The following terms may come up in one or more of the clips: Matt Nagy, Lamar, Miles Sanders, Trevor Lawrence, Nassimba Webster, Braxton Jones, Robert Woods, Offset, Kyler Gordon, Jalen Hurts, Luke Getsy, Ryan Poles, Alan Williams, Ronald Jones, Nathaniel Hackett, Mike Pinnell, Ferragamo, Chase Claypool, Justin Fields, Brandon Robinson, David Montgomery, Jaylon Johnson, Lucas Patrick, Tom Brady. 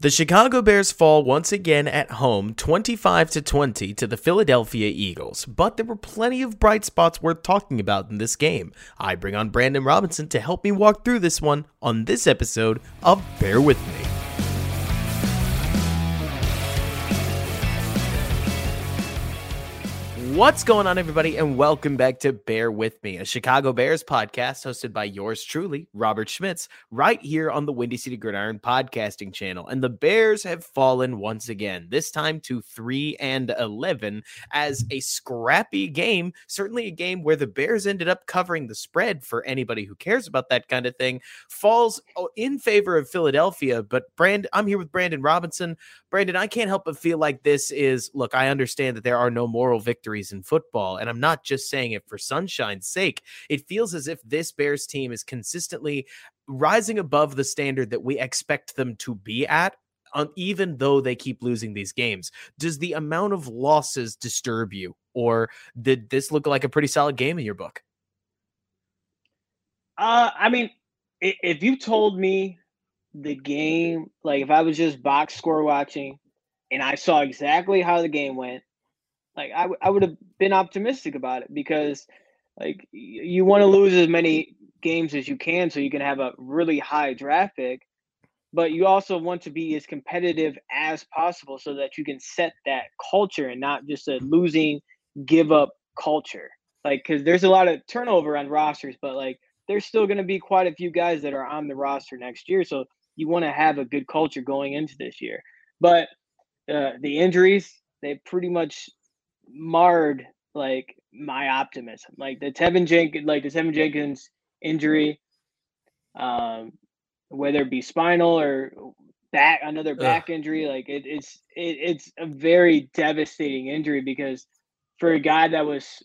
The Chicago Bears fall once again at home 25-20 to the Philadelphia Eagles, but there were plenty of bright spots worth talking about in this game. I bring on Brandon Robinson to help me walk through this one on this episode of Bear With Me. What's going on, everybody, and welcome back to Bear With Me, a Chicago Bears podcast hosted by yours truly, Robert Schmitz, right here on the Windy City Gridiron podcasting channel. And the Bears have fallen once again, this time to 3-11 as a scrappy game, certainly a game where the Bears ended up covering the spread for anybody who cares about that kind of thing, falls in favor of Philadelphia. But I'm here with Brandon Robinson. Brandon, I can't help but feel like this is, look, I understand that there are no moral victories in football, and I'm not just saying it for sunshine's sake. It feels as if this Bears team is consistently rising above the standard that we expect them to be at, even though they keep losing these games. Does the amount of losses disturb you, or did this look like a pretty solid game in your book? I mean, if you told me the game, like if I was just box score watching and I saw exactly how the game went, like I would have been optimistic about it, because like you want to lose as many games as you can so you can have a really high draft pick, but you also want to be as competitive as possible so that you can set that culture and not just a losing, give up culture. Like, because there's a lot of turnover on rosters, but like there's still going to be quite a few guys that are on the roster next year. So you want to have a good culture going into this year. But the injuries, they pretty much marred like my optimism. Like the Tevin Jenkins injury, whether it be spinal or back injury, like it's a very devastating injury, because for a guy that's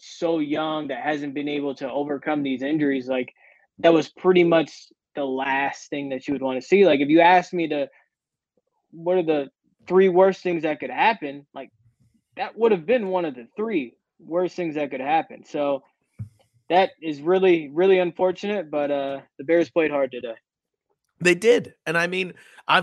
so young, that hasn't been able to overcome these injuries, like that was pretty much the last thing that you would want to see. Like if you asked me what are the three worst things that could happen, like that would have been one of the three worst things that could happen. So that is really, really unfortunate, but the Bears played hard today. They did. And I mean,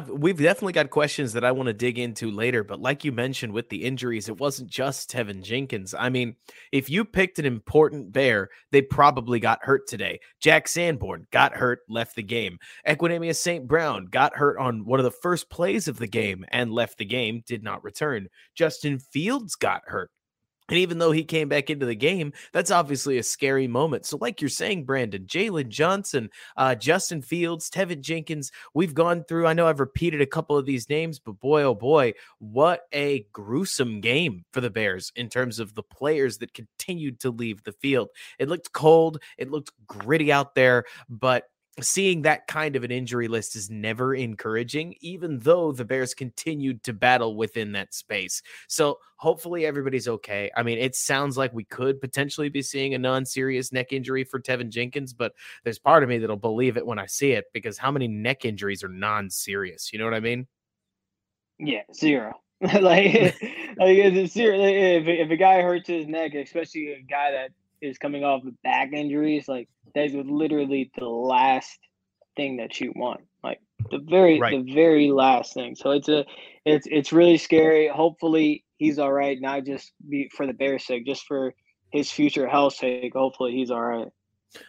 we've definitely got questions that I want to dig into later, but like you mentioned with the injuries, it wasn't just Tevin Jenkins. I mean, if you picked an important Bear, they probably got hurt today. Jack Sanborn got hurt, left the game. Equanimeous St. Brown got hurt on one of the first plays of the game and left the game, did not return. Justin Fields got hurt. And even though he came back into the game, that's obviously a scary moment. So like you're saying, Brandon, Jaylon Johnson, Justin Fields, Tevin Jenkins, we've gone through, I know I've repeated a couple of these names, but boy, oh boy, what a gruesome game for the Bears in terms of the players that continued to leave the field. It looked cold. It looked gritty out there, but seeing that kind of an injury list is never encouraging, even though the Bears continued to battle within that space. So hopefully everybody's okay. I mean, it sounds like we could potentially be seeing a non-serious neck injury for Tevin Jenkins, but there's part of me that'll believe it when I see it, because how many neck injuries are non-serious? You know what I mean? Yeah, zero. like it's zero. If a guy hurts his neck, especially a guy that is coming off with back injuries, like that's literally the last thing that you want, like the very last thing. So it's really scary. Hopefully he's all right, not just for the Bears' sake, just for his future health's sake. Hopefully he's all right.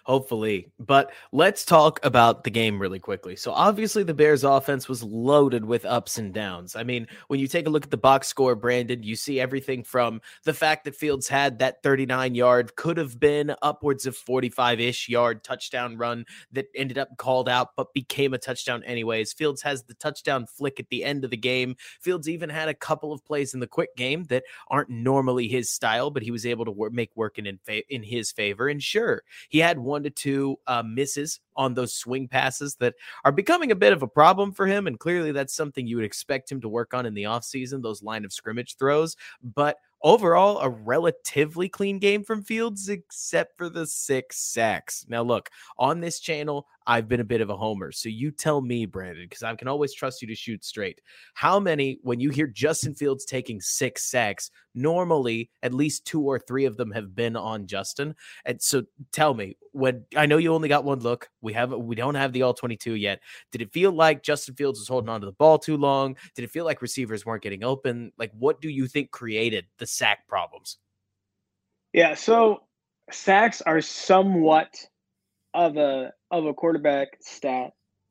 Hopefully. But let's talk about the game really quickly. So obviously the Bears offense was loaded with ups and downs. I mean, when you take a look at the box score, Brandon, you see everything from the fact that Fields had that 39-yard, could have been upwards of 45-ish yard touchdown run that ended up called out, but became a touchdown anyways. Fields has the touchdown flick at the end of the game. Fields even had a couple of plays in the quick game that aren't normally his style, but he was able to make work in his favor. And sure, he had 1 to 2 misses on those swing passes that are becoming a bit of a problem for him. And clearly that's something you would expect him to work on in the offseason, those line of scrimmage throws. But overall, a relatively clean game from Fields, except for the 6 sacks. Now, look, on this channel, I've been a bit of a homer. So you tell me, Brandon, because I can always trust you to shoot straight. How many, when you hear Justin Fields taking 6 sacks, normally at least 2 or 3 of them have been on Justin. And so tell me, when I know you only got one look, we don't have the all 22 yet. Did it feel like Justin Fields was holding onto the ball too long? Did it feel like receivers weren't getting open? Like, what do you think created the sack problems? Yeah, so sacks are somewhat of a quarterback stat,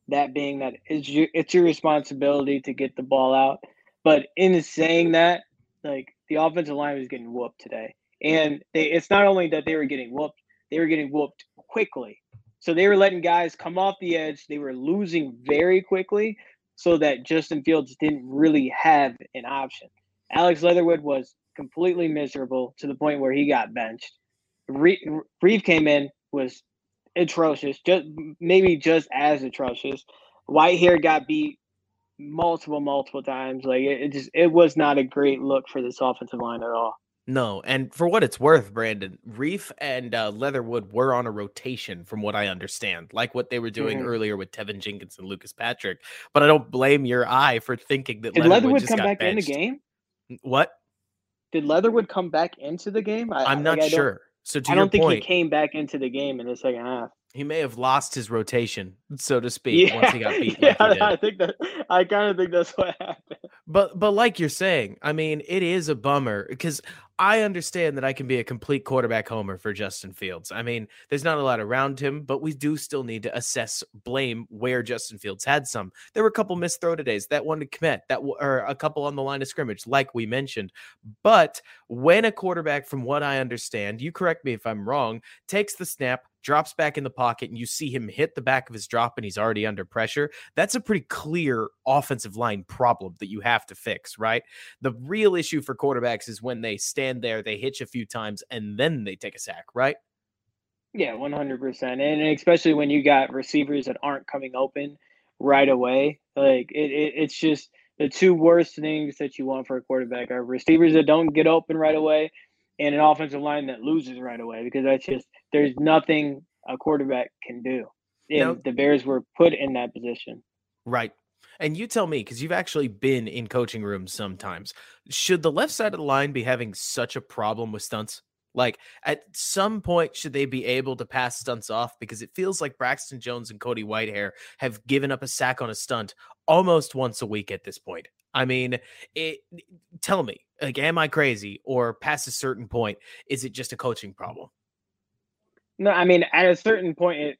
that being that it's your responsibility to get the ball out. But in saying that, like, the offensive line was getting whooped today. And it's not only that they were getting whooped quickly. So they were letting guys come off the edge. They were losing very quickly so that Justin Fields didn't really have an option. Alex Leatherwood was completely miserable to the point where he got benched. Reeve came in, was atrocious, just as atrocious. Whitehair got beat multiple times. Like, it was not a great look for this offensive line at all. No, and for what it's worth, Brandon, Reef and Leatherwood were on a rotation from what I understand, like what they were doing earlier with Tevin Jenkins and Lucas Patrick. But I don't blame your eye for thinking that. Did Leatherwood just come back benched in the game? What? Did Leatherwood come back into the game? I'm not sure. So to your point, I don't think he came back into the game in the second half. He may have lost his rotation, so to speak, once he got beat. Yeah, like I kind of think that's what happened. But like you're saying, I mean, it is a bummer because I understand that I can be a complete quarterback homer for Justin Fields. I mean, there's not a lot around him, but we do still need to blame where Justin Fields had some. There were a couple missed throw todays, that one to Kmet, or a couple on the line of scrimmage, like we mentioned. But when a quarterback, from what I understand, you correct me if I'm wrong, takes the snap, drops back in the pocket, and you see him hit the back of his drop and he's already under pressure, that's a pretty clear offensive line problem that you have to fix, right? The real issue for quarterbacks is when they stand there, they hitch a few times, and then they take a sack, right? Yeah, 100%. And especially when you got receivers that aren't coming open right away. Like, it's just the two worst things that you want for a quarterback are receivers that don't get open right away and an offensive line that loses right away, because that's just – there's nothing a quarterback can do. And the Bears were put in that position. Right. And you tell me, because you've actually been in coaching rooms sometimes, should the left side of the line be having such a problem with stunts? Like, at some point, should they be able to pass stunts off? Because it feels like Braxton Jones and Cody Whitehair have given up a sack on a stunt almost once a week at this point. I mean, tell me, like, am I crazy? Or past a certain point, is it just a coaching problem? No, I mean, at a certain point,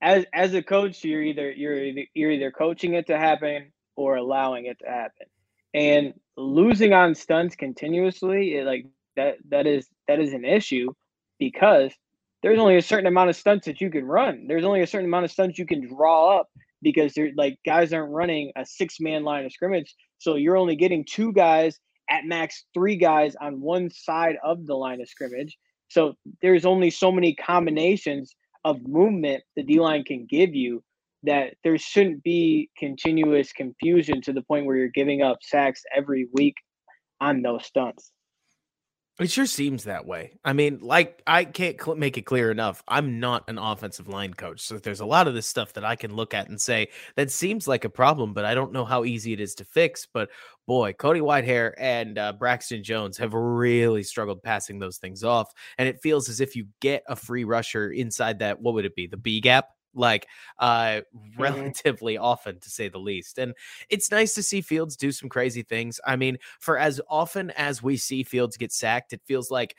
as a coach, you're either coaching it to happen or allowing it to happen. And losing on stunts continuously, that is an issue, because there's only a certain amount of stunts that you can run. There's only a certain amount of stunts you can draw up, because they're like, guys aren't running a 6-man line of scrimmage. So you're only getting 2 guys, at max 3 guys on one side of the line of scrimmage. So there's only so many combinations of movement the D-line can give you that there shouldn't be continuous confusion to the point where you're giving up sacks every week on those stunts. It sure seems that way. I mean, like, I can't make it clear enough. I'm not an offensive line coach, so there's a lot of this stuff that I can look at and say, that seems like a problem, but I don't know how easy it is to fix. But, boy, Cody Whitehair and Braxton Jones have really struggled passing those things off, and it feels as if you get a free rusher inside that, what would it be, the B gap? Like, relatively often, to say the least. And it's nice to see Fields do some crazy things. I mean, for as often as we see Fields get sacked, it feels like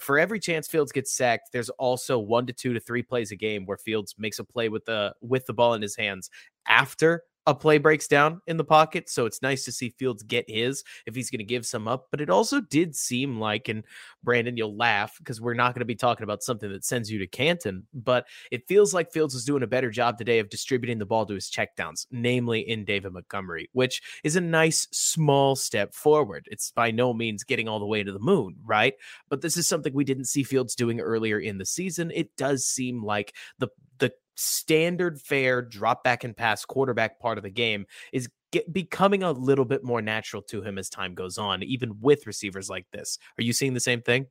for every chance Fields gets sacked, there's also 1 to 2 to 3 plays a game where Fields makes a play with the ball in his hands after a play breaks down in the pocket. So it's nice to see Fields get his, if he's going to give some up. But it also did seem like, and Brandon, you'll laugh because we're not going to be talking about something that sends you to Canton, but it feels like Fields is doing a better job today of distributing the ball to his checkdowns, namely in David Montgomery, which is a nice small step forward. It's by no means getting all the way to the moon, right? But this is something we didn't see Fields doing earlier in the season. It does seem like the standard fair drop back and pass quarterback part of the game is becoming a little bit more natural to him as time goes on, even with receivers like this. Are you seeing the same thing?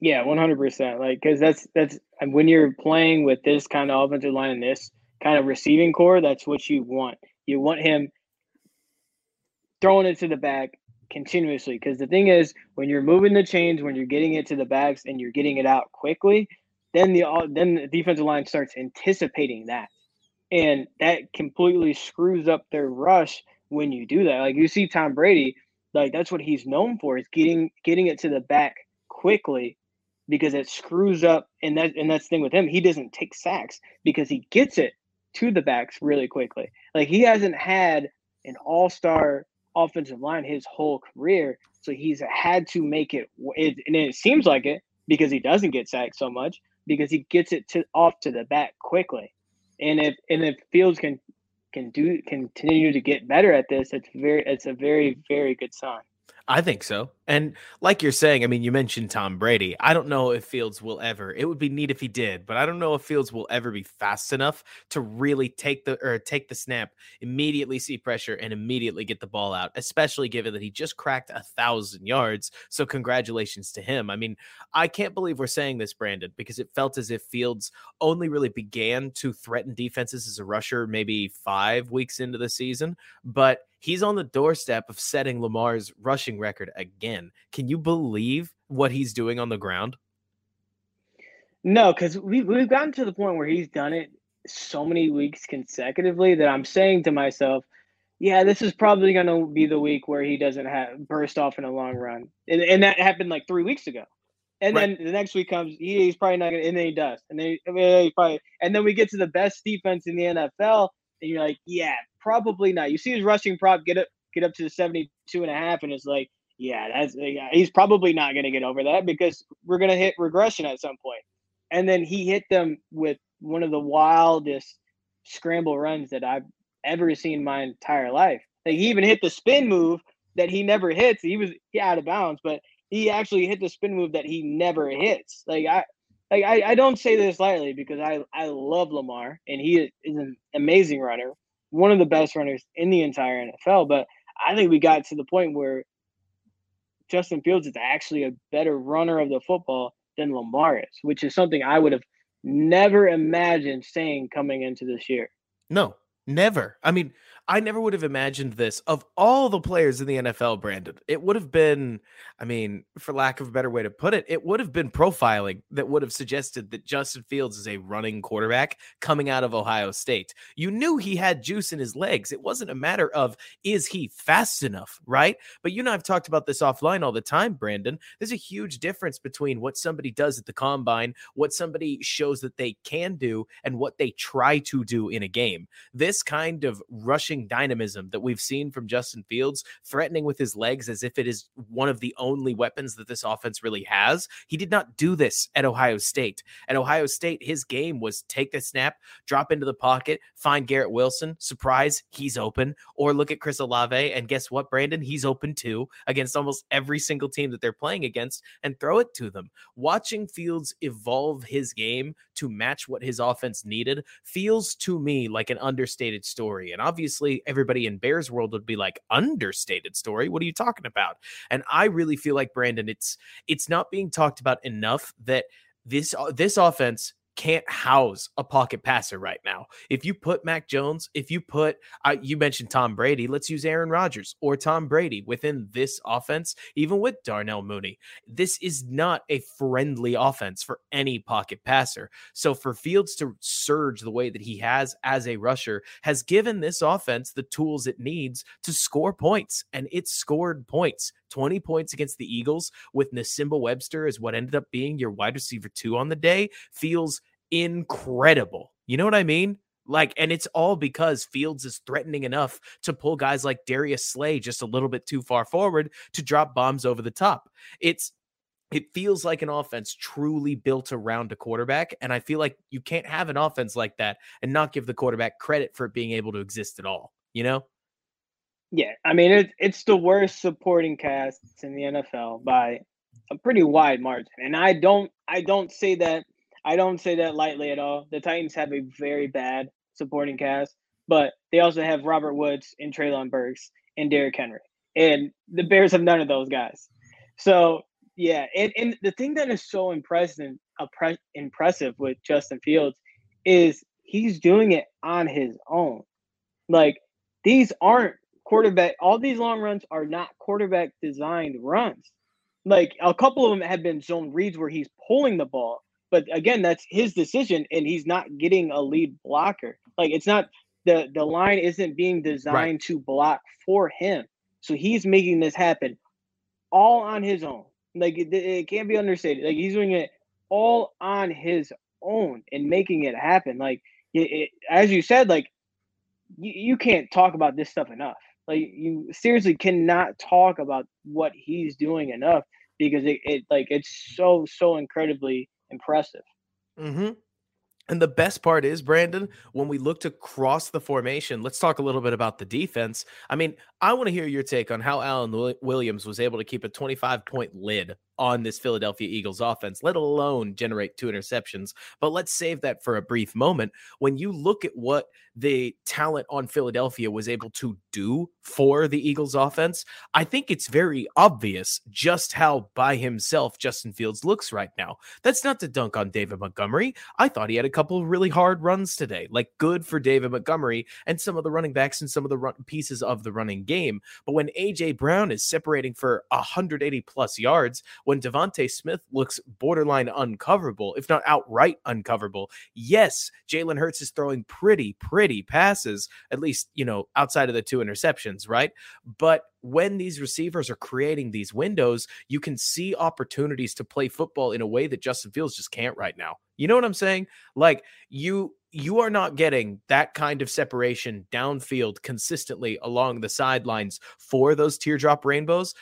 Yeah, 100%. Like, because that's when you're playing with this kind of offensive line and this kind of receiving core, that's what you want. You want him throwing it to the back continuously. Because the thing is, when you're moving the chains, when you're getting it to the backs and you're getting it out quickly, then the defensive line starts anticipating that. And that completely screws up their rush when you do that. Like, you see Tom Brady, like, that's what he's known for, is getting it to the back quickly, because it screws up. And that's the thing with him. He doesn't take sacks because he gets it to the backs really quickly. Like, he hasn't had an all-star offensive line his whole career, so he's had to make it, and it seems like it, because he doesn't get sacked so much, because he gets it off to the back quickly. And if Fields can continue to get better at this, it's a very, very good sign. I think so. And like you're saying, I mean, you mentioned Tom Brady. I don't know if Fields will ever — it would be neat if he did, but I don't know if Fields will ever be fast enough to really take the snap, immediately see pressure, and immediately get the ball out, especially given that he just cracked 1,000 yards. So congratulations to him. I mean, I can't believe we're saying this, Brandon, because it felt as if Fields only really began to threaten defenses as a rusher maybe 5 weeks into the season, but he's on the doorstep of setting Lamar's rushing record again. Can you believe what he's doing on the ground? No, because we've gotten to the point where he's done it so many weeks consecutively that I'm saying to myself, yeah, this is probably going to be the week where he doesn't burst off in a long run. And that happened like 3 weeks ago. And right. Then the next week comes, he's probably not going to, and then he does. And then we get to the best defense in the NFL, and you're like, yeah, probably not. You see his rushing prop get up to the 72.5, and it's like, yeah, he's probably not going to get over that, because we're going to hit regression at some point. And then he hit them with one of the wildest scramble runs that I've ever seen in my entire life. Like, he even hit the spin move that he never hits. He was out of bounds, but he actually hit the spin move that he never hits. I don't say this lightly, because I love Lamar, and he is an amazing runner, one of the best runners in the entire NFL. But I think we got to the point where Justin Fields is actually a better runner of the football than Lamar is, which is something I would have never imagined saying coming into this year. No, never. I mean, I never would have imagined this of all the players in the NFL, Brandon. It would have been, I mean, for lack of a better way to put it, it would have been profiling that would have suggested that Justin Fields is a running quarterback coming out of Ohio State. You knew he had juice in his legs. It wasn't a matter of, is he fast enough, right? But you and I have talked about this offline all the time, Brandon. There's a huge difference between what somebody does at the combine, what somebody shows that they can do, and what they try to do in a game. This kind of rushing dynamism that we've seen from Justin Fields, threatening with his legs as if it is one of the only weapons that this offense really has. He did not do this at Ohio State. At Ohio State, his game was take the snap, drop into the pocket, find Garrett Wilson, surprise, he's open, or look at Chris Olave, and guess what, Brandon? He's open too, against almost every single team that they're playing against, and throw it to them. Watching Fields evolve his game to match what his offense needed feels to me like an understated story. And obviously, everybody in Bears world would be like, understated story? What are you talking about? And I really feel like, Brandon, it's not being talked about enough that this offense can't house a pocket passer right now. If you put Mac Jones, if you put, you mentioned Tom Brady, let's use Aaron Rodgers or Tom Brady within this offense, even with Darnell Mooney, this is not a friendly offense for any pocket passer. So for Fields to surge the way that he has as a rusher has given this offense the tools it needs to score points, and it's scored points. 20 points against the Eagles with Nassimba Webster as what ended up being your wide receiver 2 on the day feels incredible. You know what I mean? Like, and it's all because Fields is threatening enough to pull guys like Darius Slay just a little bit too far forward to drop bombs over the top. It feels like an offense truly built around a quarterback, and I feel like you can't have an offense like that and not give the quarterback credit for it being able to exist at all, you know? Yeah, I mean, it's the worst supporting cast in the NFL by a pretty wide margin, and I don't say that lightly at all. The Titans have a very bad supporting cast, but they also have Robert Woods and Traylon Burks and Derrick Henry, and the Bears have none of those guys. So Yeah, and the thing that is so impressive with Justin Fields is he's doing it on his own. Like, these aren't quarterback – all these long runs are not quarterback-designed runs. Like, a couple of them have been zone reads where he's pulling the ball. But, again, that's his decision, and he's not getting a lead blocker. Like, it's not – the line isn't being designed right to block for him. So he's making this happen all on his own. Like, it can't be understated. Like, he's doing it all on his own and making it happen. Like, as you said, like, you can't talk about this stuff enough. Like, you seriously cannot talk about what he's doing enough, because it's so incredibly impressive. Mm-hmm. And the best part is, Brandon, when we look to cross the formation, let's talk a little bit about the defense. I mean, I want to hear your take on how Alan Williams was able to keep a 25-point lid on this Philadelphia Eagles offense, let alone generate 2 interceptions. But let's save that for a brief moment. When you look at what the talent on Philadelphia was able to do for the Eagles offense, I think it's very obvious just how by himself Justin Fields looks right now. That's not to dunk on David Montgomery. I thought he had a couple of really hard runs today, like, good for David Montgomery and some of the running backs and some of the pieces of the running game. But when AJ Brown is separating for 180 plus yards, when Devontae Smith looks borderline uncoverable, if not outright uncoverable, yes, Jalen Hurts is throwing pretty passes, at least, you know, outside of the 2 interceptions, right? But when these receivers are creating these windows, you can see opportunities to play football in a way that Justin Fields just can't right now. You know what I'm saying? Like, you are not getting that kind of separation downfield consistently along the sidelines for those teardrop rainbows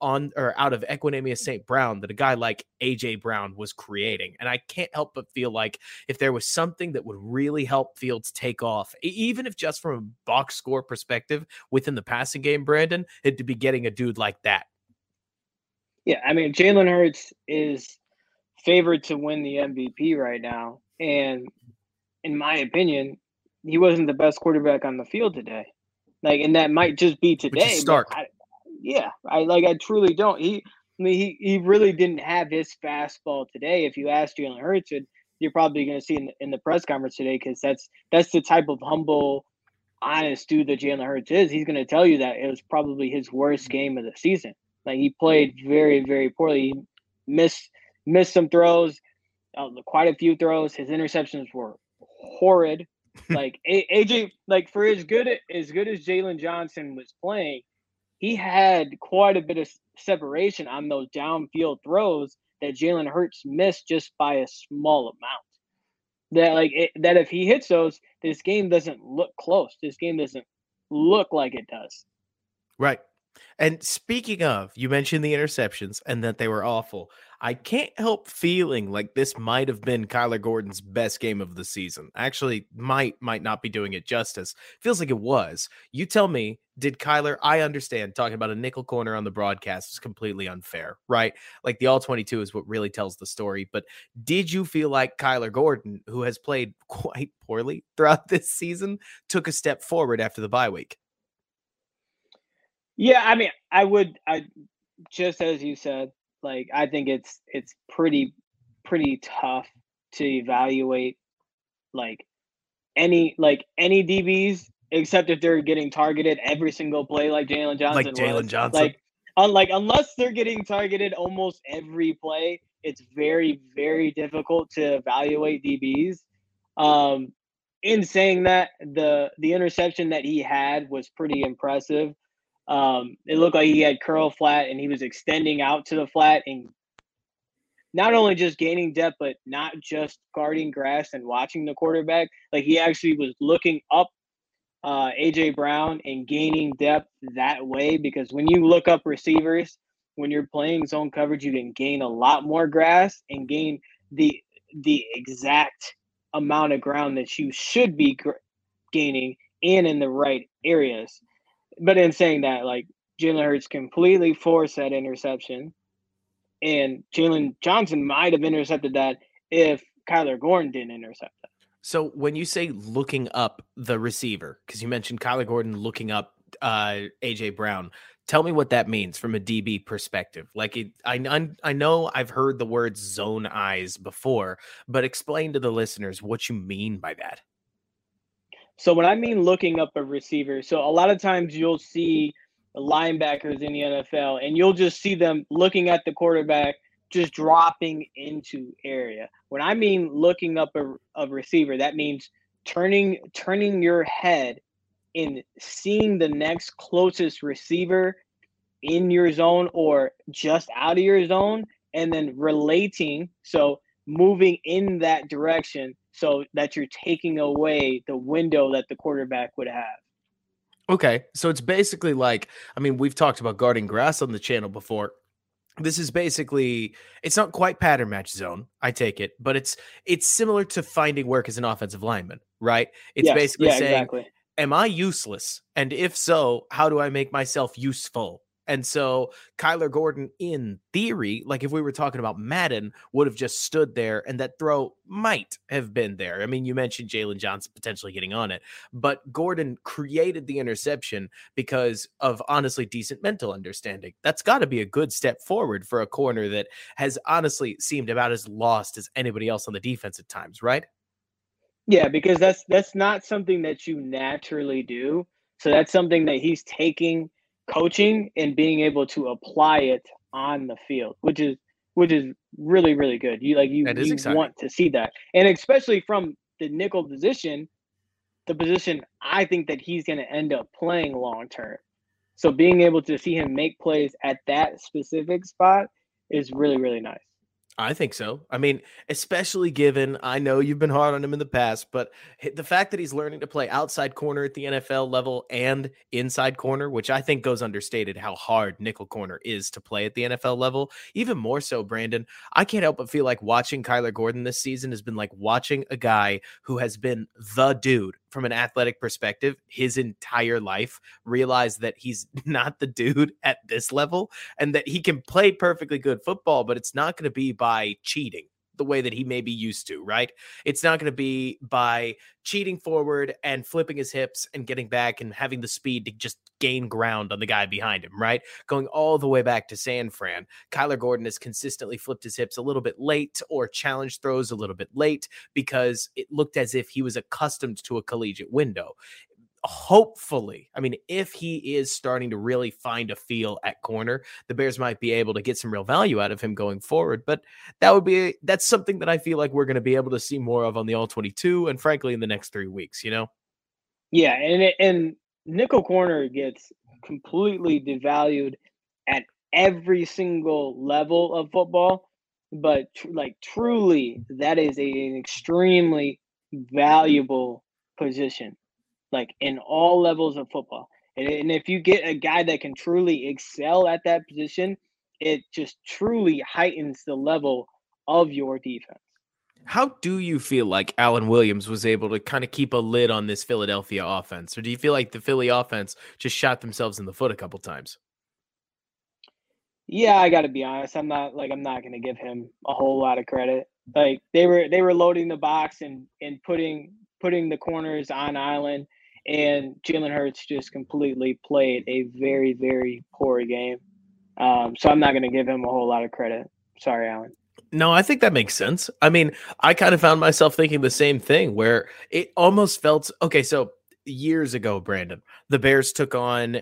on or out of Equanimeous St. Brown that a guy like AJ Brown was creating. And I can't help but feel like if there was something that would really help Fields take off, even if just from a box score perspective within the passing game, Brandon, it'd be getting a dude like that. Yeah, I mean, Jalen Hurts is favored to win the MVP right now, and in my opinion, he wasn't the best quarterback on the field today. Like, and that might just be today. Which is stark. I truly don't. He really didn't have his fastball today. If you ask Jalen Hurts, you're probably going to see in the press conference today, because that's the type of humble, honest dude that Jalen Hurts is. He's going to tell you that it was probably his worst game of the season. Like, he played very, very poorly. He missed some throws, quite a few throws. His interceptions were horrid. Like, AJ, like, for as good as Jaylon Johnson was playing, he had quite a bit of separation on those downfield throws that Jalen Hurts missed just by a small amount. That if he hits those, this game doesn't look close. This game doesn't look like it does. Right. And speaking of, you mentioned the interceptions and that they were awful. I can't help feeling like this might have been Kyler Gordon's best game of the season. Actually, might not be doing it justice. Feels like it was. You tell me, did Kyler, I understand talking about a nickel corner on the broadcast is completely unfair, right? Like, the all-22 is what really tells the story. But did you feel like Kyler Gordon, who has played quite poorly throughout this season, took a step forward after the bye week? Yeah, I mean, I just as you said, like, I think it's pretty tough to evaluate like any DBs, except if they're getting targeted every single play like Jaylon Johnson. Like Jaylon Johnson. Like unless they're getting targeted almost every play, it's very, very difficult to evaluate DBs. In saying that, the interception that he had was pretty impressive. It looked like he had curl flat and he was extending out to the flat and not only just gaining depth, but not just guarding grass and watching the quarterback. Like, he actually was looking up AJ Brown and gaining depth that way, because when you look up receivers, when you're playing zone coverage, you can gain a lot more grass and gain the exact amount of ground that you should be gaining and in the right areas. But in saying that, like, Jalen Hurts completely forced that interception, and Jaylon Johnson might have intercepted that if Kyler Gordon didn't intercept that. So when you say looking up the receiver, because you mentioned Kyler Gordon looking up A.J. Brown, Tell me what that means from a DB perspective. Like, I know I've heard the word zone eyes before, but explain to the listeners what you mean by that. So when I mean looking up a receiver, so a lot of times you'll see linebackers in the NFL and you'll just see them looking at the quarterback, just dropping into area. When I mean looking up a receiver, that means turning your head and seeing the next closest receiver in your zone or just out of your zone, and then relating, so moving in that direction so that you're taking away the window that the quarterback would have. Okay, so it's basically like, I mean, we've talked about guarding grass on the channel before. This is basically, it's not quite pattern match zone, I take it, but it's similar to finding work as an offensive lineman, right? It's basically saying, exactly, am I useless? And if so, how do I make myself useful? And so Kyler Gordon, in theory, like if we were talking about Madden, would have just stood there and that throw might have been there. I mean, you mentioned Jaylon Johnson potentially getting on it, but Gordon created the interception because of honestly decent mental understanding. That's got to be a good step forward for a corner that has honestly seemed about as lost as anybody else on the defense at times, right? Yeah, because that's not something that you naturally do. So that's something that he's taking coaching and being able to apply it on the field, which is really, really good. You want to see that. And especially from the nickel position, the position I think that he's going to end up playing long term. So being able to see him make plays at that specific spot is really, really nice. I think so. I mean, especially given, I know you've been hard on him in the past, but the fact that he's learning to play outside corner at the NFL level and inside corner, which I think goes understated how hard nickel corner is to play at the NFL level, even more so, Brandon, I can't help but feel like watching Kyler Gordon this season has been like watching a guy who has been the dude from an athletic perspective his entire life realize that he's not the dude at this level and that he can play perfectly good football, but it's not going to be by cheating the way that he may be used to, right? It's not going to be by cheating forward and flipping his hips and getting back and having the speed to just gain ground on the guy behind him, right? Going all the way back to San Fran, Kyler Gordon has consistently flipped his hips a little bit late or challenged throws a little bit late because it looked as if he was accustomed to a collegiate window. Hopefully, I mean, if he is starting to really find a feel at corner, the Bears might be able to get some real value out of him going forward. But that's something that I feel like we're going to be able to see more of on the All-22 and frankly in the next 3 weeks, you know? Yeah, and nickel corner gets completely devalued at every single level of football. But truly, that is an extremely valuable position. Like in all levels of football. And if you get a guy that can truly excel at that position, it just truly heightens the level of your defense. How do you feel like Alan Williams was able to kind of keep a lid on this Philadelphia offense? Or do you feel like the Philly offense just shot themselves in the foot a couple times? Yeah, I got to be honest. I'm not going to give him a whole lot of credit. Like they were loading the box and putting the corners on island. And Jalen Hurts just completely played a very, very poor game. So I'm not going to give him a whole lot of credit. Sorry, Alan. No, I think that makes sense. I mean, I kind of found myself thinking the same thing where it almost felt, okay, so years ago, Brandon, the Bears took on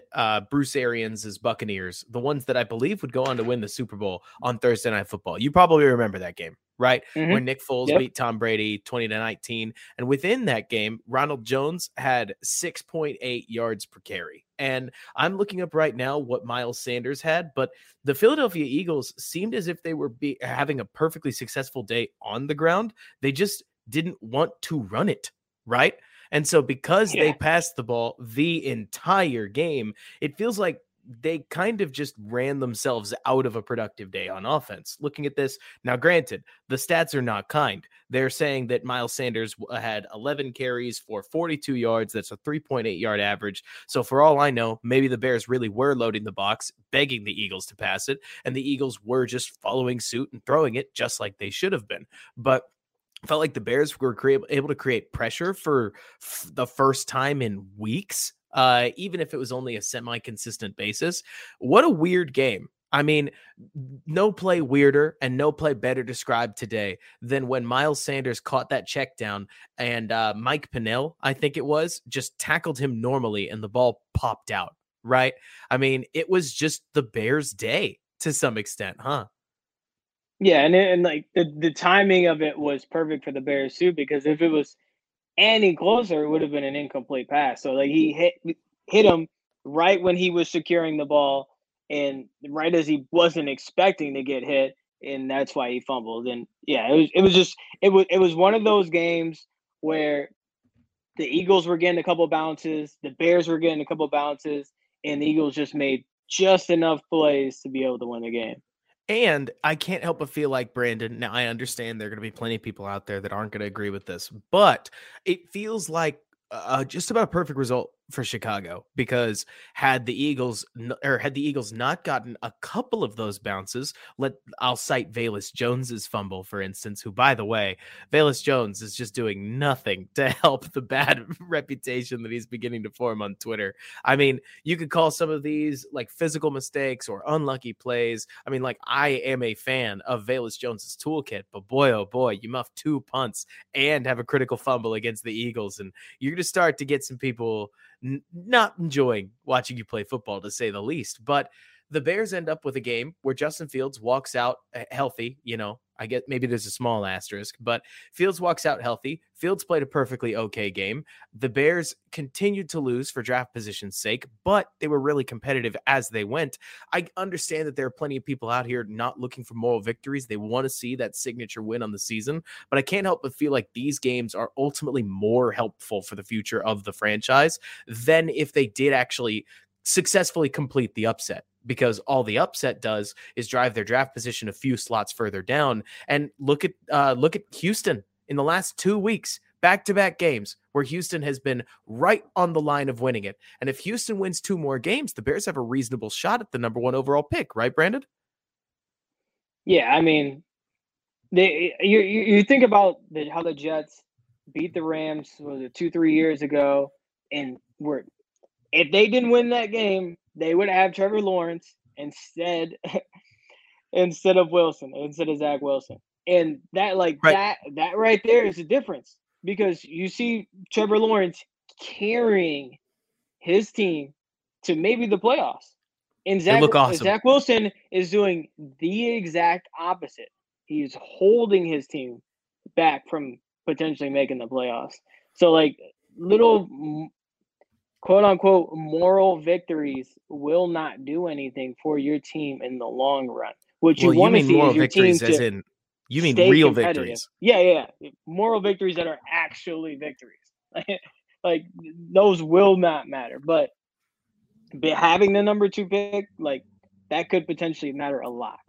Bruce Arians' Buccaneers, the ones that I believe would go on to win the Super Bowl on Thursday Night Football. You probably remember that game. Right? Mm-hmm. Where Nick Foles beat Tom Brady 20-19. And within that game, Ronald Jones had 6.8 yards per carry. And I'm looking up right now what Miles Sanders had, but the Philadelphia Eagles seemed as if they were having a perfectly successful day on the ground. They just didn't want to run it, right? And so because they passed the ball the entire game, it feels like they kind of just ran themselves out of a productive day on offense. Looking at this now, granted, the stats are not kind. They're saying that Miles Sanders had 11 carries for 42 yards. That's a 3.8 yard average. So for all I know, maybe the Bears really were loading the box, begging the Eagles to pass it. And the Eagles were just following suit and throwing it just like they should have been. But felt like the Bears were able to create pressure for the first time in weeks. even if it was only a semi-consistent basis. What a weird game. I mean, no play weirder and no play better described today than when Miles Sanders caught that check down and Mike Pinnell, I think it was, just tackled him normally and the ball popped out, right? I mean, it was just the Bears' day to some extent, huh? Yeah, and like the timing of it was perfect for the Bears too, because if it was any closer, it would have been an incomplete pass. So like he hit him right when he was securing the ball, and right as he wasn't expecting to get hit, and that's why he fumbled. And yeah, it was one of those games where the Eagles were getting a couple of bounces, the Bears were getting a couple of bounces, and the Eagles just made just enough plays to be able to win the game. And I can't help but feel like, Brandon, now I understand there are going to be plenty of people out there that aren't going to agree with this, but it feels like just about a perfect result for Chicago, because had the Eagles not gotten a couple of those bounces, I'll cite Velus Jones's fumble, for instance, who, by the way, Velus Jones is just doing nothing to help the bad reputation that he's beginning to form on Twitter. I mean, you could call some of these like physical mistakes or unlucky plays. I mean, like, I am a fan of Velus Jones's toolkit, but boy, oh boy, you muff two punts and have a critical fumble against the Eagles, and you're going to start to get some people not enjoying watching you play football, to say the least. But the Bears end up with a game where Justin Fields walks out healthy. You know, I guess maybe there's a small asterisk, but Fields walks out healthy. Fields played a perfectly okay game. The Bears continued to lose for draft position's sake, but they were really competitive as they went. I understand that there are plenty of people out here not looking for moral victories. They want to see that signature win on the season, but I can't help but feel like these games are ultimately more helpful for the future of the franchise than if they did actually successfully complete the upset, because all the upset does is drive their draft position a few slots further down. And look at Houston in the last 2 weeks, back-to-back games where Houston has been right on the line of winning it. And if Houston wins two more games, the Bears have a reasonable shot at the #1 overall pick, right, Brandon? Yeah, I mean, you think about how the Jets beat the Rams, was it 2-3 years ago, and if they didn't win that game, they would have Trevor Lawrence instead of Wilson, instead of Zach Wilson. And that right there is the difference, because you see Trevor Lawrence carrying his team to maybe the playoffs. And Zach Wilson is doing the exact opposite. He's holding his team back from potentially making the playoffs. So like little quote-unquote moral victories will not do anything for your team in the long run. What you want to see is your team to You mean real victories. Yeah. Moral victories that are actually victories. Like, those will not matter. But having the #2 pick, like, that could potentially matter a lot.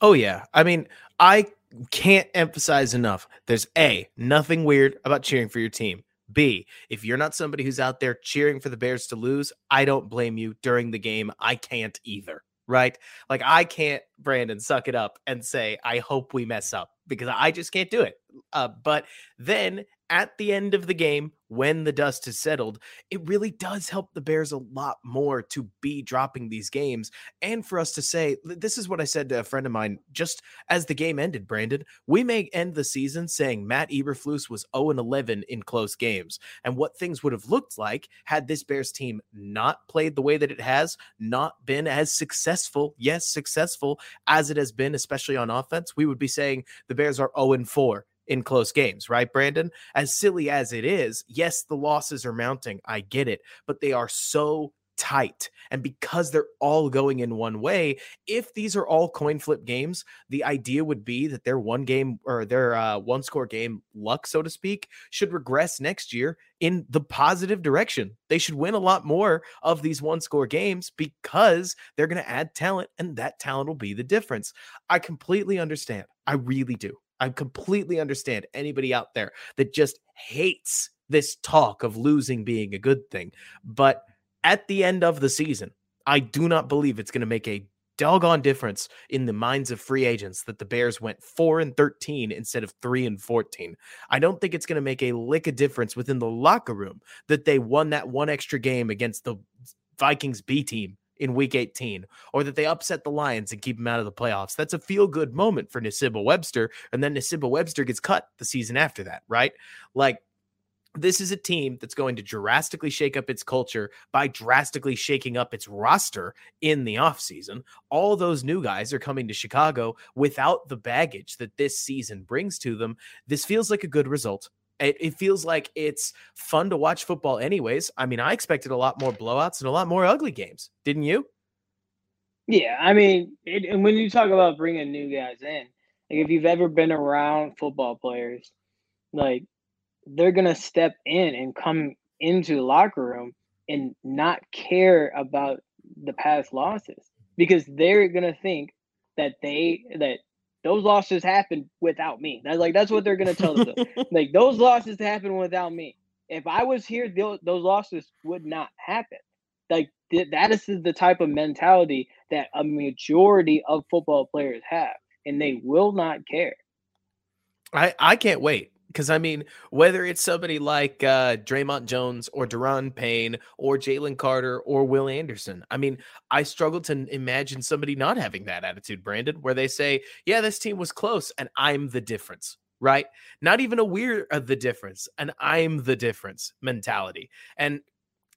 Oh, yeah. I mean, I can't emphasize enough. There's A, nothing weird about cheering for your team. B, if you're not somebody who's out there cheering for the Bears to lose, I don't blame you during the game. I can't either, right? Like, I can't, Brandon, suck it up and say, I hope we mess up, because I just can't do it. But then at the end of the game, when the dust has settled, it really does help the Bears a lot more to be dropping these games. And for us to say, this is what I said to a friend of mine just as the game ended, Brandon, we may end the season saying Matt Eberflus was 0-11 in close games, and what things would have looked like had this Bears team not played the way that it has, not been as successful as it has been, especially on offense. We would be saying the Bears are 0-4. In close games, right, Brandon? As silly as it is, yes, the losses are mounting. I get it, but they are so tight. And because they're all going in one way, if these are all coin flip games, the idea would be that their one game or their one score game luck, so to speak, should regress next year in the positive direction. They should win a lot more of these one score games because they're going to add talent, and that talent will be the difference. I completely understand. I really do. I completely understand anybody out there that just hates this talk of losing being a good thing. But at the end of the season, I do not believe it's going to make a doggone difference in the minds of free agents that the Bears went 4-13 instead of 3-14. I don't think it's going to make a lick of difference within the locker room that they won that one extra game against the Vikings B team in week 18, or that they upset the Lions and keep them out of the playoffs. That's a feel-good moment for Nassimba Webster, and then Nassimba Webster gets cut the season after that, right? Like, this is a team that's going to drastically shake up its culture by drastically shaking up its roster in the offseason. All those new guys are coming to Chicago without the baggage that this season brings to them. This feels like a good result. It feels like it's fun to watch football anyways. I mean, I expected a lot more blowouts and a lot more ugly games. Didn't you? Yeah, I mean, and when you talk about bringing new guys in, like if you've ever been around football players, like they're going to step in and come into the locker room and not care about the past losses because they're going to think that those losses happen without me. That's what they're going to tell them. Like, those losses happen without me. If I was here, those losses would not happen. Like, that is the type of mentality that a majority of football players have, and they will not care. I can't wait. Because, I mean, whether it's somebody like Draymond Jones or Daron Payne or Jalen Carter or Will Anderson, I mean, I struggle to imagine somebody not having that attitude, Brandon, where they say, yeah, this team was close and I'm the difference, right? Not even aware of the difference, and I'm the difference mentality. And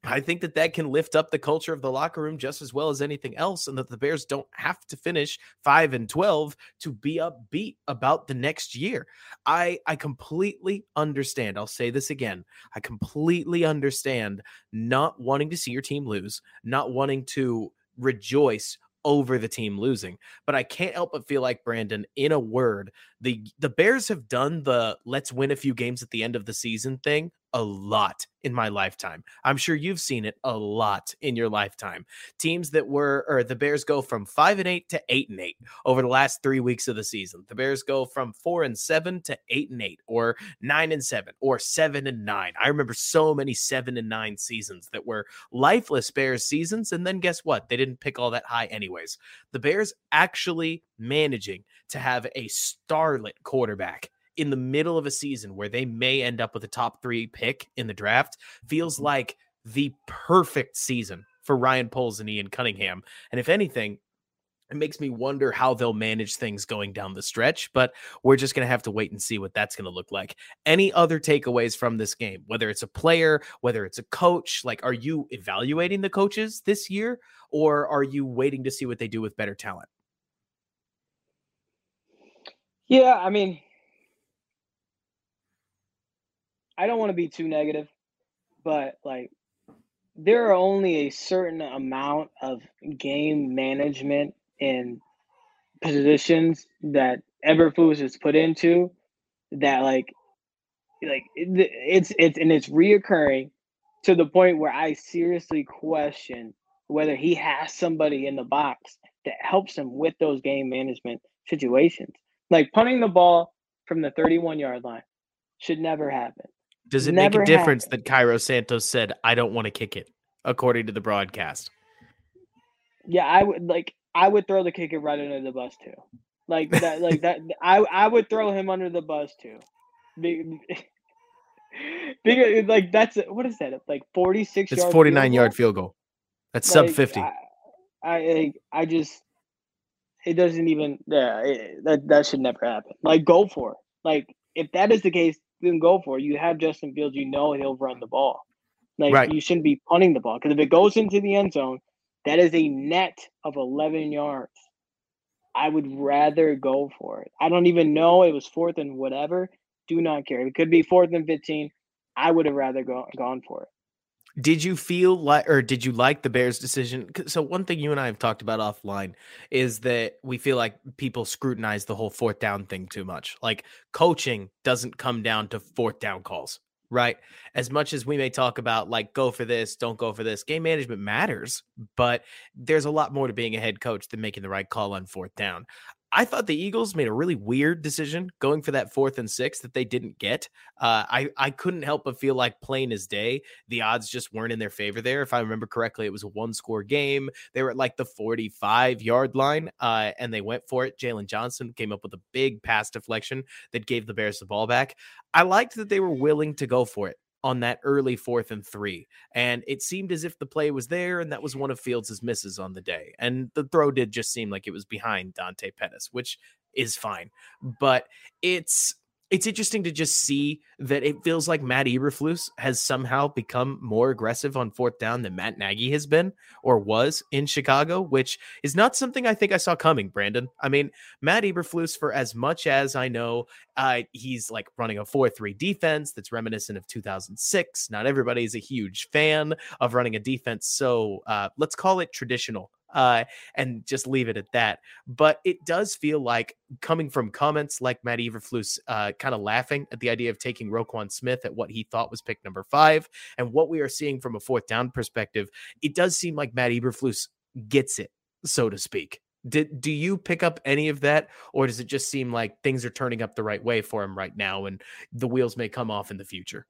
I think that can lift up the culture of the locker room just as well as anything else, and that the Bears don't have to finish 5-12 to be upbeat about the next year. I completely understand. I'll say this again. I completely understand not wanting to see your team lose, not wanting to rejoice over the team losing. But I can't help but feel like, Brandon, in a word, the Bears have done the let's win a few games at the end of the season thing a lot in my lifetime. I'm sure you've seen it a lot in your lifetime. Teams that the Bears go from 5-8 to 8-8 over the last 3 weeks of the season. The Bears go from 4-7 to 8-8 or 9-7 or 7-9. I remember so many 7-9 seasons that were lifeless Bears seasons. And then guess what? They didn't pick all that high anyways. The Bears actually managing to have a starlit quarterback in the middle of a season where they may end up with a top 3 pick in the draft feels like the perfect season for Ryan Poles and Ian Cunningham. And if anything, it makes me wonder how they'll manage things going down the stretch, but we're just going to have to wait and see what that's going to look like. Any other takeaways from this game, whether it's a player, whether it's a coach, like, are you evaluating the coaches this year, or are you waiting to see what they do with better talent? Yeah. I mean, I don't want to be too negative, but like there are only a certain amount of game management and positions that Eberflus is put into that like it's and it's reoccurring to the point where I seriously question whether he has somebody in the box that helps him with those game management situations. Like punting the ball from the 31-yard line should never happen. Does it make a difference that Cairo Santos said, I don't want to kick it, according to the broadcast? Yeah, I would throw the kicker right under the bus too. I would throw him under the bus too. Because like that's, what is that? Like 46 yard. It's 49-yard field goal. That's like, sub 50. I just, it doesn't even, that should never happen. Like go for it. Like if that is the case, then go for it. You have Justin Fields, you know he'll run the ball. Like right. You shouldn't be punting the ball because if it goes into the end zone, that is a net of 11 yards. I would rather go for it. I don't even know. It was 4th and whatever. Do not care. It could be 4th and 15. I would have rather gone for it. Did you feel like, or did you like the Bears' decision? So one thing you and I have talked about offline is that we feel like people scrutinize the whole 4th down thing too much. Like coaching doesn't come down to 4th down calls, right? As much as we may talk about like, go for this, don't go for this, game management matters, but there's a lot more to being a head coach than making the right call on 4th down. I thought the Eagles made a really weird decision going for that 4th and 6 that they didn't get. I couldn't help but feel like, plain as day, the odds just weren't in their favor there. If I remember correctly, it was a 1-score game. They were at like the 45-yard line, and they went for it. Jaylon Johnson came up with a big pass deflection that gave the Bears the ball back. I liked that they were willing to go for it on that early 4th and 3. And it seemed as if the play was there, and that was one of Fields' misses on the day. And the throw did just seem like it was behind Dante Pettis, which is fine. But it's interesting to just see that it feels like Matt Eberflus has somehow become more aggressive on 4th down than Matt Nagy has been or was in Chicago, which is not something I think I saw coming, Brandon. I mean, Matt Eberflus, for as much as I know, he's like running a 4-3 defense that's reminiscent of 2006. Not everybody is a huge fan of running a defense, so let's call it traditional. And just leave it at that. But it does feel like, coming from comments like Matt Eberflus kind of laughing at the idea of taking Roquan Smith at what he thought was pick number 5, and what we are seeing from a 4th down perspective, it does seem like Matt Eberflus gets it, so to speak. Do you pick up any of that, or does it just seem like things are turning up the right way for him right now and the wheels may come off in the future?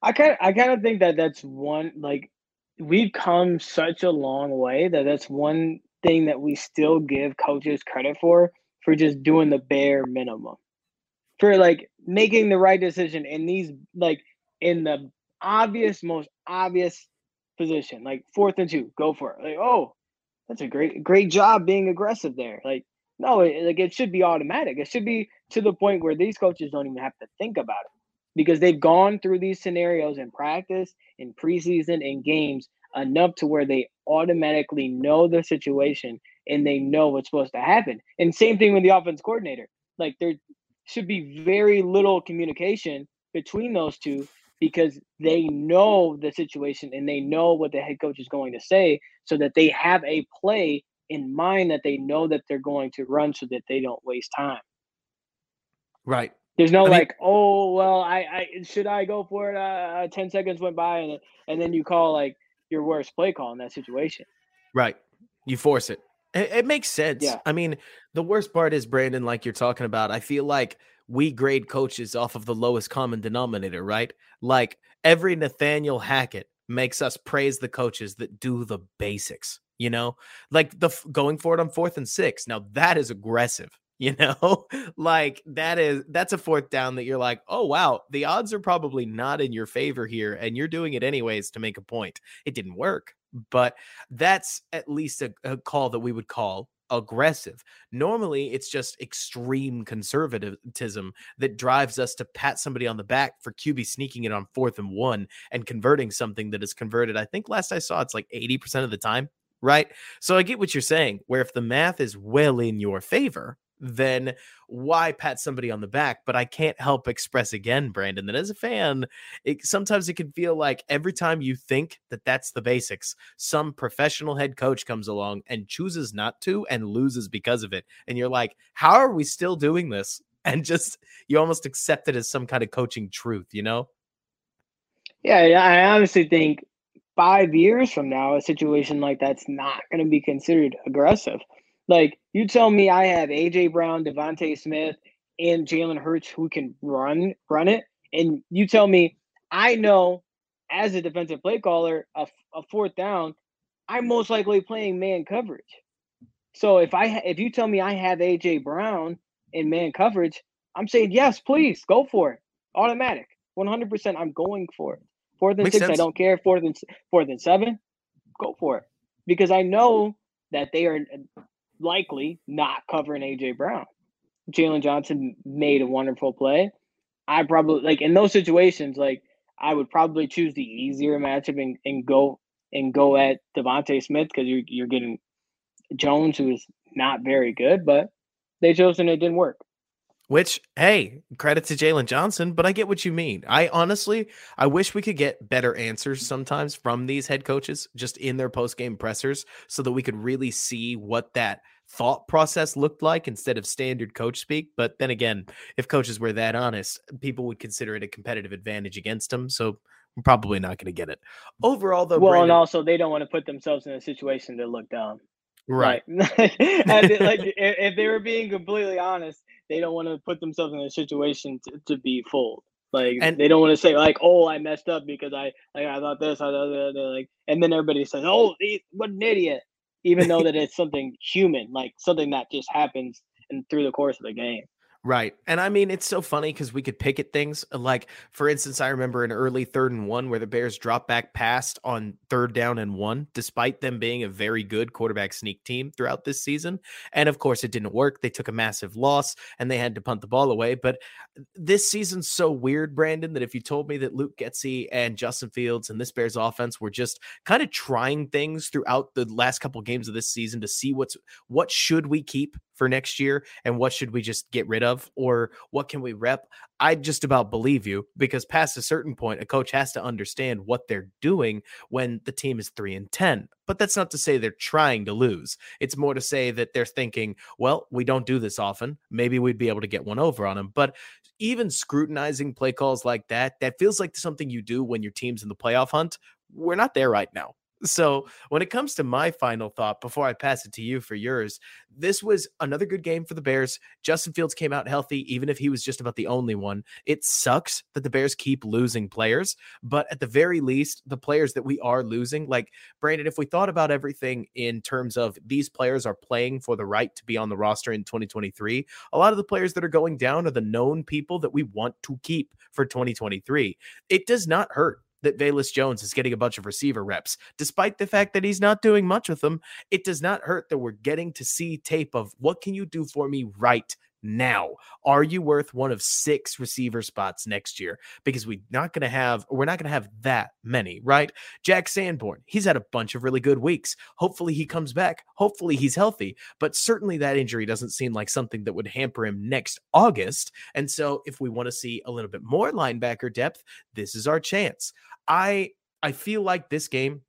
I kind of think that that's one, like, we've come such a long way that that's one thing that we still give coaches credit for just doing the bare minimum, for like making the right decision in these, like, in the most obvious position, like 4th and 2, go for it. Like, oh, that's a great job being aggressive there. Like, no, it should be automatic. It should be to the point where these coaches don't even have to think about it, because they've gone through these scenarios in practice, in preseason, in games enough to where they automatically know the situation and they know what's supposed to happen. And same thing with the offense coordinator. Like, there should be very little communication between those two, because they know the situation and they know what the head coach is going to say, so that they have a play in mind that they know that they're going to run, so that they don't waste time. Right. There's no, I mean, like, oh, well, I should I go for it? 10 seconds went by, and then you call, like, your worst play call in that situation. Right. You force it. It makes sense. Yeah. I mean, the worst part is, Brandon, like you're talking about, I feel like we grade coaches off of the lowest common denominator, right? Like, every Nathaniel Hackett makes us praise the coaches that do the basics, you know? Like, the going for it on 4th and 6. Now, that is aggressive. You know, like, that's a 4th down that you're like, oh, wow, the odds are probably not in your favor here, and you're doing it anyways to make a point. It didn't work, but that's at least a call that we would call aggressive. Normally, it's just extreme conservatism that drives us to pat somebody on the back for QB sneaking it on 4th and 1 and converting something that is converted. I think last I saw, it's like 80% of the time, right? So I get what you're saying, where if the math is well in your favor, then why pat somebody on the back? But I can't help express again, Brandon, that as a fan, sometimes it can feel like every time you think that that's the basics, some professional head coach comes along and chooses not to and loses because of it. And you're like, how are we still doing this? And just, you almost accept it as some kind of coaching truth, you know? Yeah, I honestly think 5 years from now, a situation like that's not going to be considered aggressive. Like, you tell me I have AJ Brown, Devontae Smith, and Jalen Hurts who can run it, and you tell me I know as a defensive play caller, a 4th down, I'm most likely playing man coverage. So if you tell me I have AJ Brown in man coverage, I'm saying, yes, please, go for it. Automatic. 100%, I'm going for it. 4th and 6, I don't care. 4th and 7, go for it. Because I know that they are – likely not covering AJ Brown. Jaylon Johnson made a wonderful play. I probably, like, in those situations, like, I would probably choose the easier matchup and go at Devontae Smith, because you're getting Jones, who is not very good, but they chose and it didn't work. Which, hey, credit to Jaylon Johnson, but I get what you mean. I wish we could get better answers sometimes from these head coaches just in their post-game pressers, so that we could really see what that thought process looked like instead of standard coach speak. But then again, if coaches were that honest, people would consider it a competitive advantage against them. So we're probably not going to get it overall, though. Well, Brandon, and also they don't want to put themselves in a situation to look down. Right. If they were being completely honest, they don't want to put themselves in a situation to be fooled. They don't want to say, oh, I messed up because I thought this, I thought that, and then everybody says, oh, what an idiot, even though that it's something human, something that just happens through the course of the game. Right. And I mean, it's so funny because we could pick at things. For instance, I remember an early 3rd and 1 where the Bears dropped back passed on 3rd down and 1, despite them being a very good quarterback sneak team throughout this season. And of course, it didn't work. They took a massive loss and they had to punt the ball away. But this season's so weird, Brandon, that if you told me that Luke Getsy and Justin Fields and this Bears offense were just kind of trying things throughout the last couple games of this season to see what should we keep for next year and what should we just get rid of or what can we rep, I'd just about believe you, because past a certain point a coach has to understand what they're doing when the team is 3-10. But that's not to say they're trying to lose. It's more to say that they're thinking, well, we don't do this often, maybe we'd be able to get one over on them. But even scrutinizing play calls like that feels like something you do when your team's in the playoff hunt. We're not there right now. So when it comes to my final thought, before I pass it to you for yours, this was another good game for the Bears. Justin Fields came out healthy, even if he was just about the only one. It sucks that the Bears keep losing players, but at the very least, the players that we are losing, Brandon, if we thought about everything in terms of these players are playing for the right to be on the roster in 2023, a lot of the players that are going down are the known people that we want to keep for 2023. It does not hurt that Velus Jones is getting a bunch of receiver reps, despite the fact that he's not doing much with them. It does not hurt that we're getting to see tape of what can you do for me right now? Are you worth one of 6 receiver spots next year? Because we're not going to have that many, right? Jack Sanborn, he's had a bunch of really good weeks. Hopefully he comes back. Hopefully he's healthy, but certainly that injury doesn't seem like something that would hamper him next August. And so if we want to see a little bit more linebacker depth, this is our chance. I feel like this game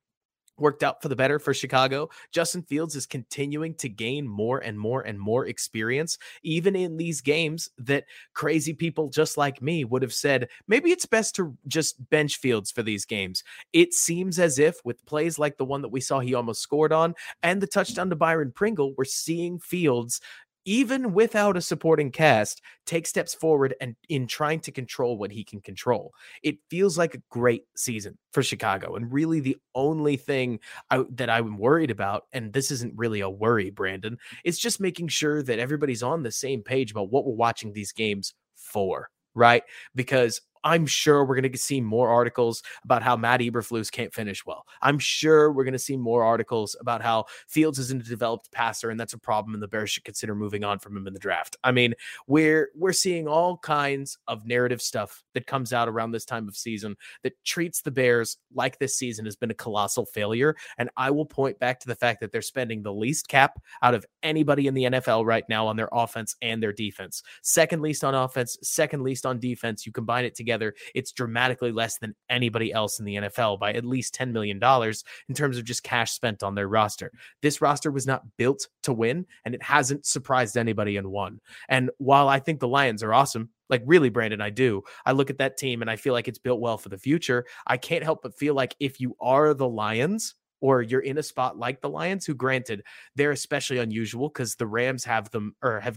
worked out for the better for Chicago. Justin Fields is continuing to gain more and more and more experience, even in these games that crazy people just like me would have said, maybe it's best to just bench Fields for these games. It seems as if with plays like the one that we saw he almost scored on and the touchdown to Byron Pringle, we're seeing Fields, even without a supporting cast, take steps forward and in trying to control what he can control. It feels like a great season for Chicago. And really the only thing that I'm worried about, and this isn't really a worry, Brandon, is just making sure that everybody's on the same page about what we're watching these games for, right? Because I'm sure we're going to see more articles about how Matt Eberflus can't finish well. I'm sure we're going to see more articles about how Fields isn't a developed passer, and that's a problem, and the Bears should consider moving on from him in the draft. I mean, we're seeing all kinds of narrative stuff that comes out around this time of season that treats the Bears like this season has been a colossal failure, and I will point back to the fact that they're spending the least cap out of anybody in the NFL right now on their offense and their defense. 2nd least on offense, 2nd least on defense. You combine it together, it's dramatically less than anybody else in the NFL by at least $10 million in terms of just cash spent on their roster. This roster was not built to win, and it hasn't surprised anybody and won. And while I think the Lions are awesome, really, Brandon, I do. I look at that team and I feel like it's built well for the future. I can't help but feel like if you are the Lions, or you're in a spot like the Lions, who granted they're especially unusual because the Rams have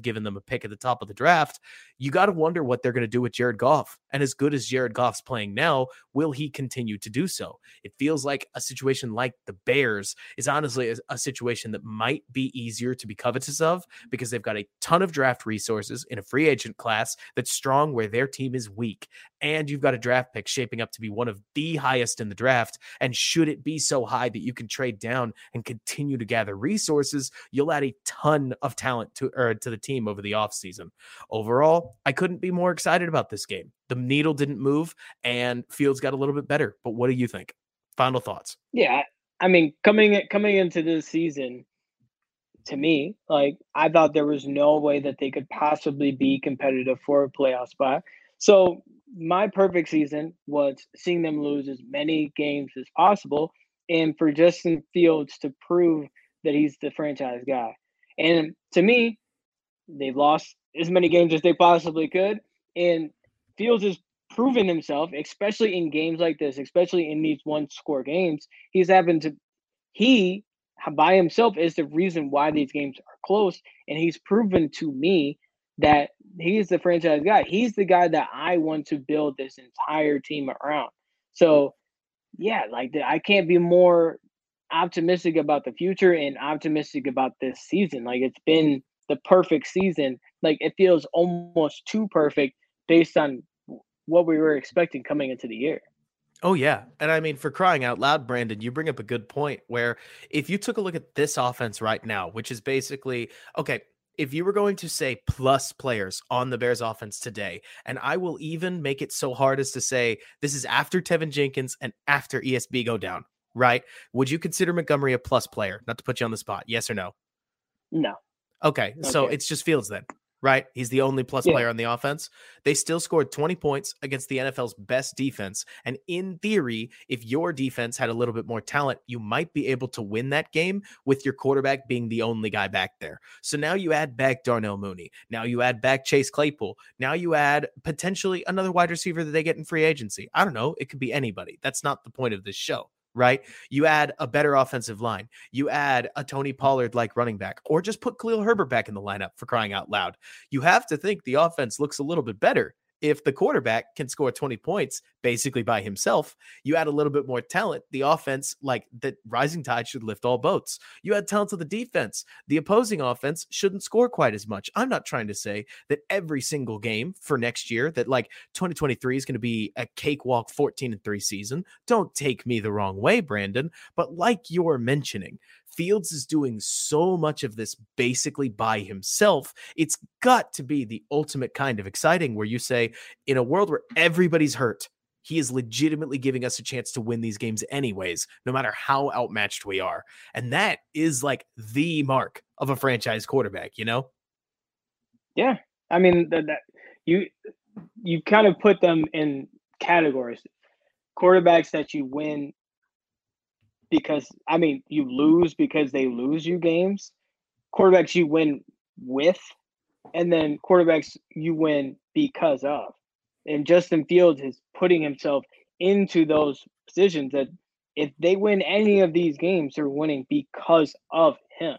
given them a pick at the top of the draft, you got to wonder what they're going to do with Jared Goff. And as good as Jared Goff's playing now, will he continue to do so? It feels like a situation like the Bears is honestly a situation that might be easier to be covetous of because they've got a ton of draft resources in a free agent class that's strong where their team is weak. And you've got a draft pick shaping up to be one of the highest in the draft. And should it be so high that you can trade down and continue to gather resources, you'll add a ton of talent to the team over the offseason. Overall, I couldn't be more excited about this game. The needle didn't move and Fields got a little bit better. But what do you think? Final thoughts. Yeah. I mean, coming into this season, to me, I thought there was no way that they could possibly be competitive for a playoff spot. So my perfect season was seeing them lose as many games as possible and for Justin Fields to prove that he's the franchise guy. And to me, they've lost as many games as they possibly could. And Fields has proven himself, especially in games like this, especially in these one-score games. He's happened to – he by himself is the reason why these games are close. And he's proven to me that he's the franchise guy. He's the guy that I want to build this entire team around. So, yeah, like I can't be more optimistic about the future and optimistic about this season. Like, it's been the perfect season. Like, it feels almost too perfect based on what we were expecting coming into the year. Oh, yeah. And I mean, for crying out loud, Brandon, you bring up a good point where if you took a look at this offense right now, which is basically, okay, if you were going to say plus players on the Bears offense today, and I will even make it so hard as to say this is after Tevin Jenkins and after ESB go down, right? Would you consider Montgomery a plus player? Not to put you on the spot. Yes or no? No. Okay. So it's just Fields then. Right? He's the only plus player on the offense. They still scored 20 points against the NFL's best defense. And in theory, if your defense had a little bit more talent, you might be able to win that game with your quarterback being the only guy back there. So now you add back Darnell Mooney. Now you add back Chase Claypool. Now you add potentially another wide receiver that they get in free agency. I don't know. It could be anybody. That's not the point of this show. Right? You add a better offensive line. You add a Tony Pollard-like running back, or just put Khalil Herbert back in the lineup, for crying out loud. You have to think the offense looks a little bit better if the quarterback can score 20 points basically by himself. You add a little bit more talent. The offense, like that rising tide should lift all boats. You add talent to the defense. The opposing offense shouldn't score quite as much. I'm not trying to say that every single game for next year, that like 2023 is going to be a cakewalk 14-3 season. Don't take me the wrong way, Brandon, but like you're mentioning, Fields is doing so much of this basically by himself. It's got to be the ultimate kind of exciting where you say, in a world where everybody's hurt, he is legitimately giving us a chance to win these games anyways, no matter how outmatched we are. And that is like the mark of a franchise quarterback, you know? Yeah. I mean, you kind of put them in categories. Quarterbacks that you win because, I mean, you lose because they lose you games. Quarterbacks you win with, and then quarterbacks you win because of. And Justin Fields is putting himself into those positions that if they win any of these games, they're winning because of him.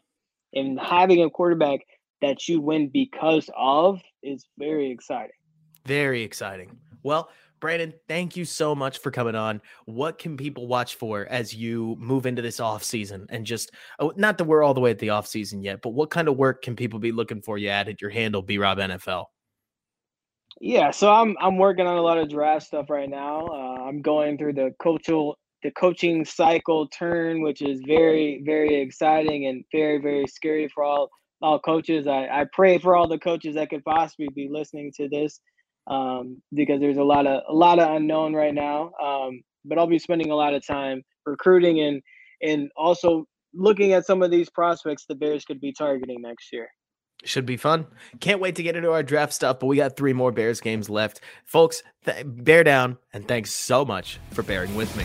And having a quarterback that you win because of is very exciting. Very exciting. Well, Brandon, thank you so much for coming on. What can people watch for as you move into this off season? And just, not that we're all the way at the off season yet, but what kind of work can people be looking for you at your handle, BRobNFL? Yeah, so I'm working on a lot of draft stuff right now. I'm going through the coaching cycle turn, which is very, very exciting and very, very scary for all coaches. I pray for all the coaches that could possibly be listening to this. Because there's a lot of unknown right now. But I'll be spending a lot of time recruiting and also looking at some of these prospects the Bears could be targeting next year. Should be fun. Can't wait to get into our draft stuff, but we got 3 more Bears games left. Folks, bear down, and thanks so much for bearing with me.